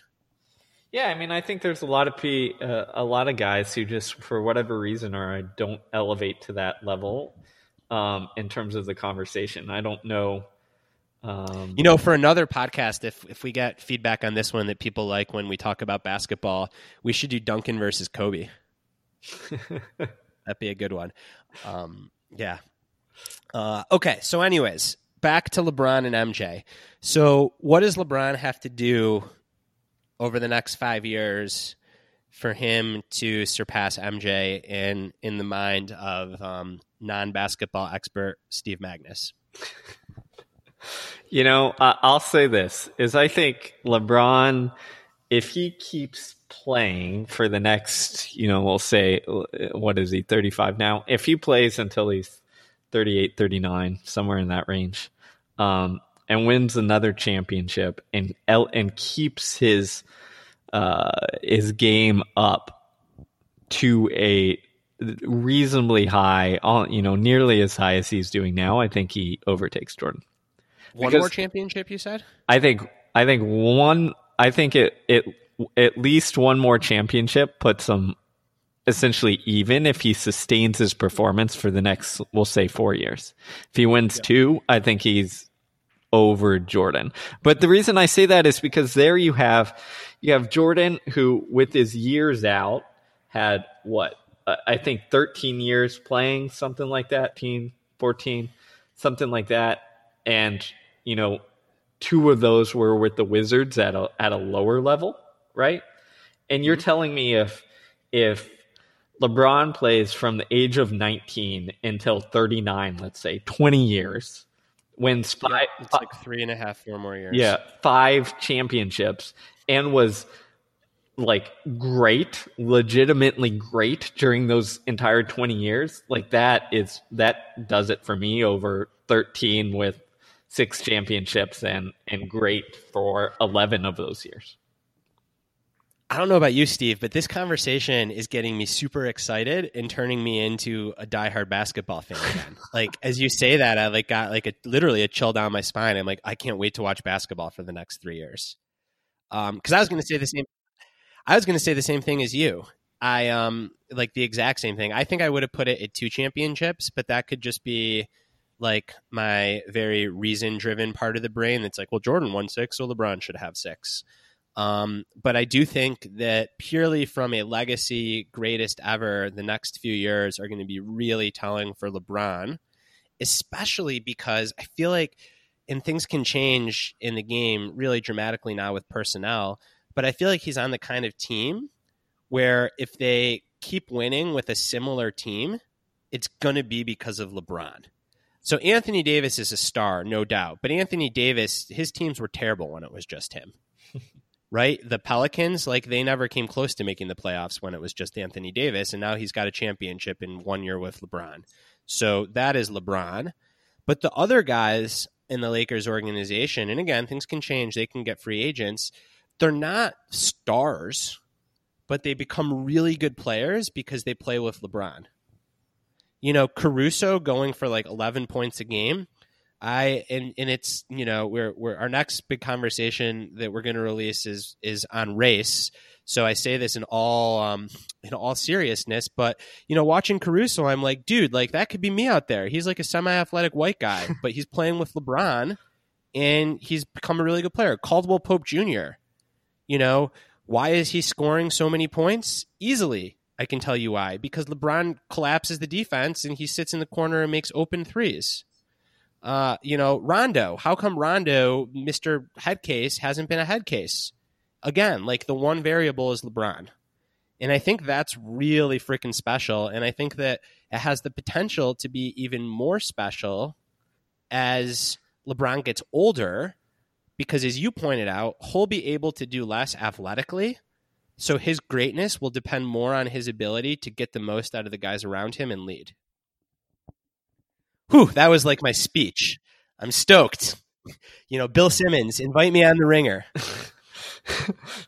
Yeah, I mean, I think there's a lot of p uh, a lot of guys who just, for whatever reason, or I don't elevate to that level um, in terms of the conversation. I don't know. Um, you know, for another podcast, if if we get feedback on this one that people like when we talk about basketball, we should do Duncan versus Kobe. That'd be a good one. Um, yeah. Uh, okay. So, anyways, back to LeBron and M J. So, what does LeBron have to do over the next five years for him to surpass M J in in the mind of um, non-basketball expert Steve Magness? You know, uh, I'll say this, is I think LeBron, if he keeps playing for the next, you know, we'll say, what is he, thirty-five now? If he plays until he's thirty-eight, thirty-nine, somewhere in that range, um, and wins another championship, and and keeps his uh, his game up to a reasonably high, you know, nearly as high as he's doing now, I think he overtakes Jordan. One because more championship, you said? I think I think one. I think it it at least one more championship puts him essentially even if he sustains his performance for the next, we'll say, four years. If he wins yeah. two, I think he's over Jordan. But the reason I say that is because there you have you have Jordan, who with his years out had what uh, I think thirteen years playing, something like that, fourteen, something like that, and you know, two of those were with the Wizards at a at a lower level, right? And you're telling me if if LeBron plays from the age of nineteen until thirty-nine, let's say twenty years, wins five, yeah, it's like three and a half, four more years. Yeah, five championships, and was like great, legitimately great during those entire twenty years. Like that is that does it for me over thirteen with six championships and and great for eleven of those years. I don't know about you, Steve, but this conversation is getting me super excited and turning me into a diehard basketball fan again. Like, as you say that, I like got like a, literally a chill down my spine. I'm like, I can't wait to watch basketball for the next three years. Um, because I was going to say the same. I was going to say the same thing as you. I um like the exact same thing. I think I would have put it at two championships, but that could just be like my very reason driven part of the brain that's like, well, Jordan won six, so LeBron should have six. Um, but I do think that purely from a legacy greatest ever, the next few years are going to be really telling for LeBron, especially because I feel like, and things can change in the game really dramatically now with personnel, but I feel like he's on the kind of team where if they keep winning with a similar team, it's going to be because of LeBron. So Anthony Davis is a star, no doubt, but Anthony Davis, his teams were terrible when it was just him. Right? The Pelicans, like they never came close to making the playoffs when it was just Anthony Davis. And now he's got a championship in one year with LeBron. So that is LeBron. But the other guys in the Lakers organization, and again, things can change. They can get free agents. They're not stars, but they become really good players because they play with LeBron. You know, Caruso going for like eleven points a game. I and, and it's, you know, we're we're our next big conversation that we're going to release is is on race. So I say this in all um, in all seriousness, but you know, watching Caruso, I'm like, dude, like that could be me out there. He's like a semi-athletic white guy, but he's playing with LeBron, and he's become a really good player. Caldwell Pope Junior, you know, why is he scoring so many points easily? I can tell you why, because LeBron collapses the defense and he sits in the corner and makes open threes. Uh, you know, Rondo, how come Rondo, Mister Headcase, hasn't been a headcase? Again, like the one variable is LeBron. And I think that's really freaking special. And I think that it has the potential to be even more special as LeBron gets older, because as you pointed out, he'll be able to do less athletically. So his greatness will depend more on his ability to get the most out of the guys around him and lead. Whew, that was like my speech. I'm stoked. You know, Bill Simmons, invite me on the Ringer.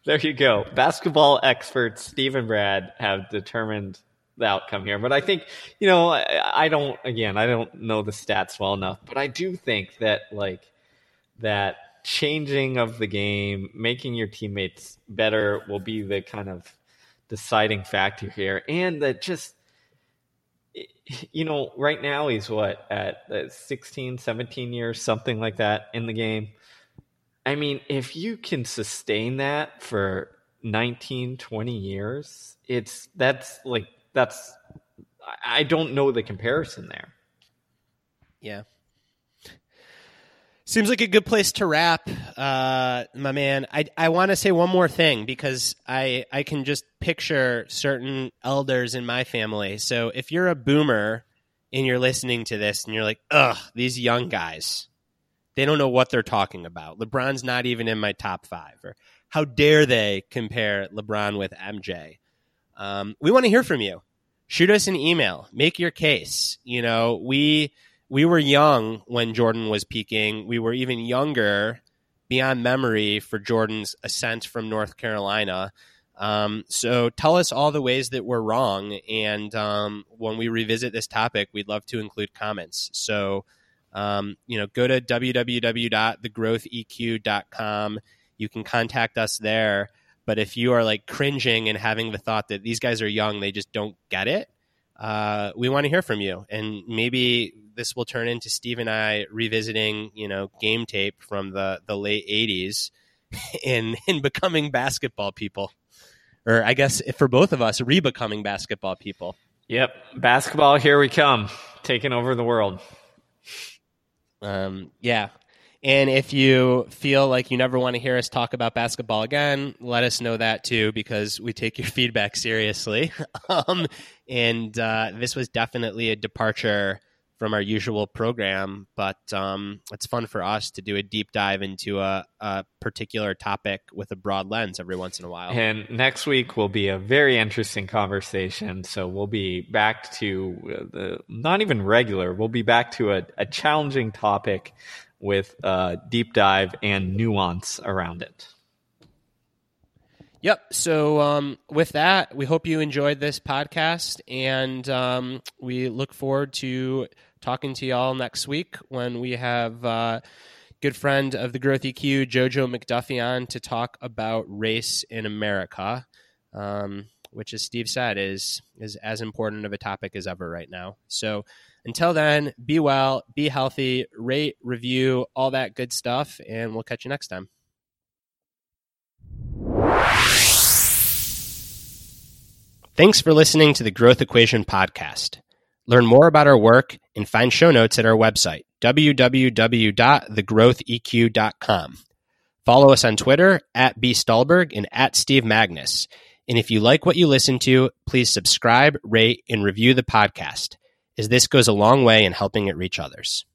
There you go. Basketball experts Steve and Brad have determined the outcome here. But I think, you know, I, I don't, again, I don't know the stats well enough, but I do think that, like, that changing of the game, making your teammates better will be the kind of deciding factor here. And that just, you know, right now he's what, at sixteen, seventeen years, something like that in the game. I mean, if you can sustain that for nineteen, twenty years, it's that's like that's I don't know the comparison there. Yeah. Seems like a good place to wrap, uh, my man. I I want to say one more thing because I, I can just picture certain elders in my family. So if you're a boomer and you're listening to this and you're like, ugh, these young guys, they don't know what they're talking about. LeBron's not even in my top five. Or how dare they compare LeBron with M J? Um, we want to hear from you. Shoot us an email. Make your case. You know, we... We were young when Jordan was peaking. We were even younger beyond memory for Jordan's ascent from North Carolina. Um, so tell us all the ways that we're wrong. And um, when we revisit this topic, we'd love to include comments. So, um, you know, go to w w w dot the growth e q dot com. You can contact us there. But if you are like cringing and having the thought that these guys are young, they just don't get it. Uh, we want to hear from you. And maybe this will turn into Steve and I revisiting, you know, game tape from the, the late eighties and, and becoming basketball people. Or I guess for both of us, re-becoming basketball people. Yep. Basketball, here we come. Taking over the world. Um, yeah. And if you feel like you never want to hear us talk about basketball again, let us know that too, because we take your feedback seriously. um, and uh, this was definitely a departure from our usual program, but um, it's fun for us to do a deep dive into a, a particular topic with a broad lens every once in a while. And next week will be a very interesting conversation. So we'll be back to the not even regular. We'll be back to a, a challenging topic with a deep dive and nuance around it. Yep. So um, with that, we hope you enjoyed this podcast, and um, we look forward to talking to y'all next week when we have a uh, good friend of the Growth E Q, Jojo McDuffie, on to talk about race in America, um, which, as Steve said, is is as important of a topic as ever right now. So until then, be well, be healthy, rate, review, all that good stuff, and we'll catch you next time. Thanks for listening to the Growth Equation Podcast. Learn more about our work and find show notes at our website, w w w dot the growth e q dot com. Follow us on Twitter at B Stulberg and at Steve Magness. And if you like what you listen to, please subscribe, rate, and review the podcast, as this goes a long way in helping it reach others.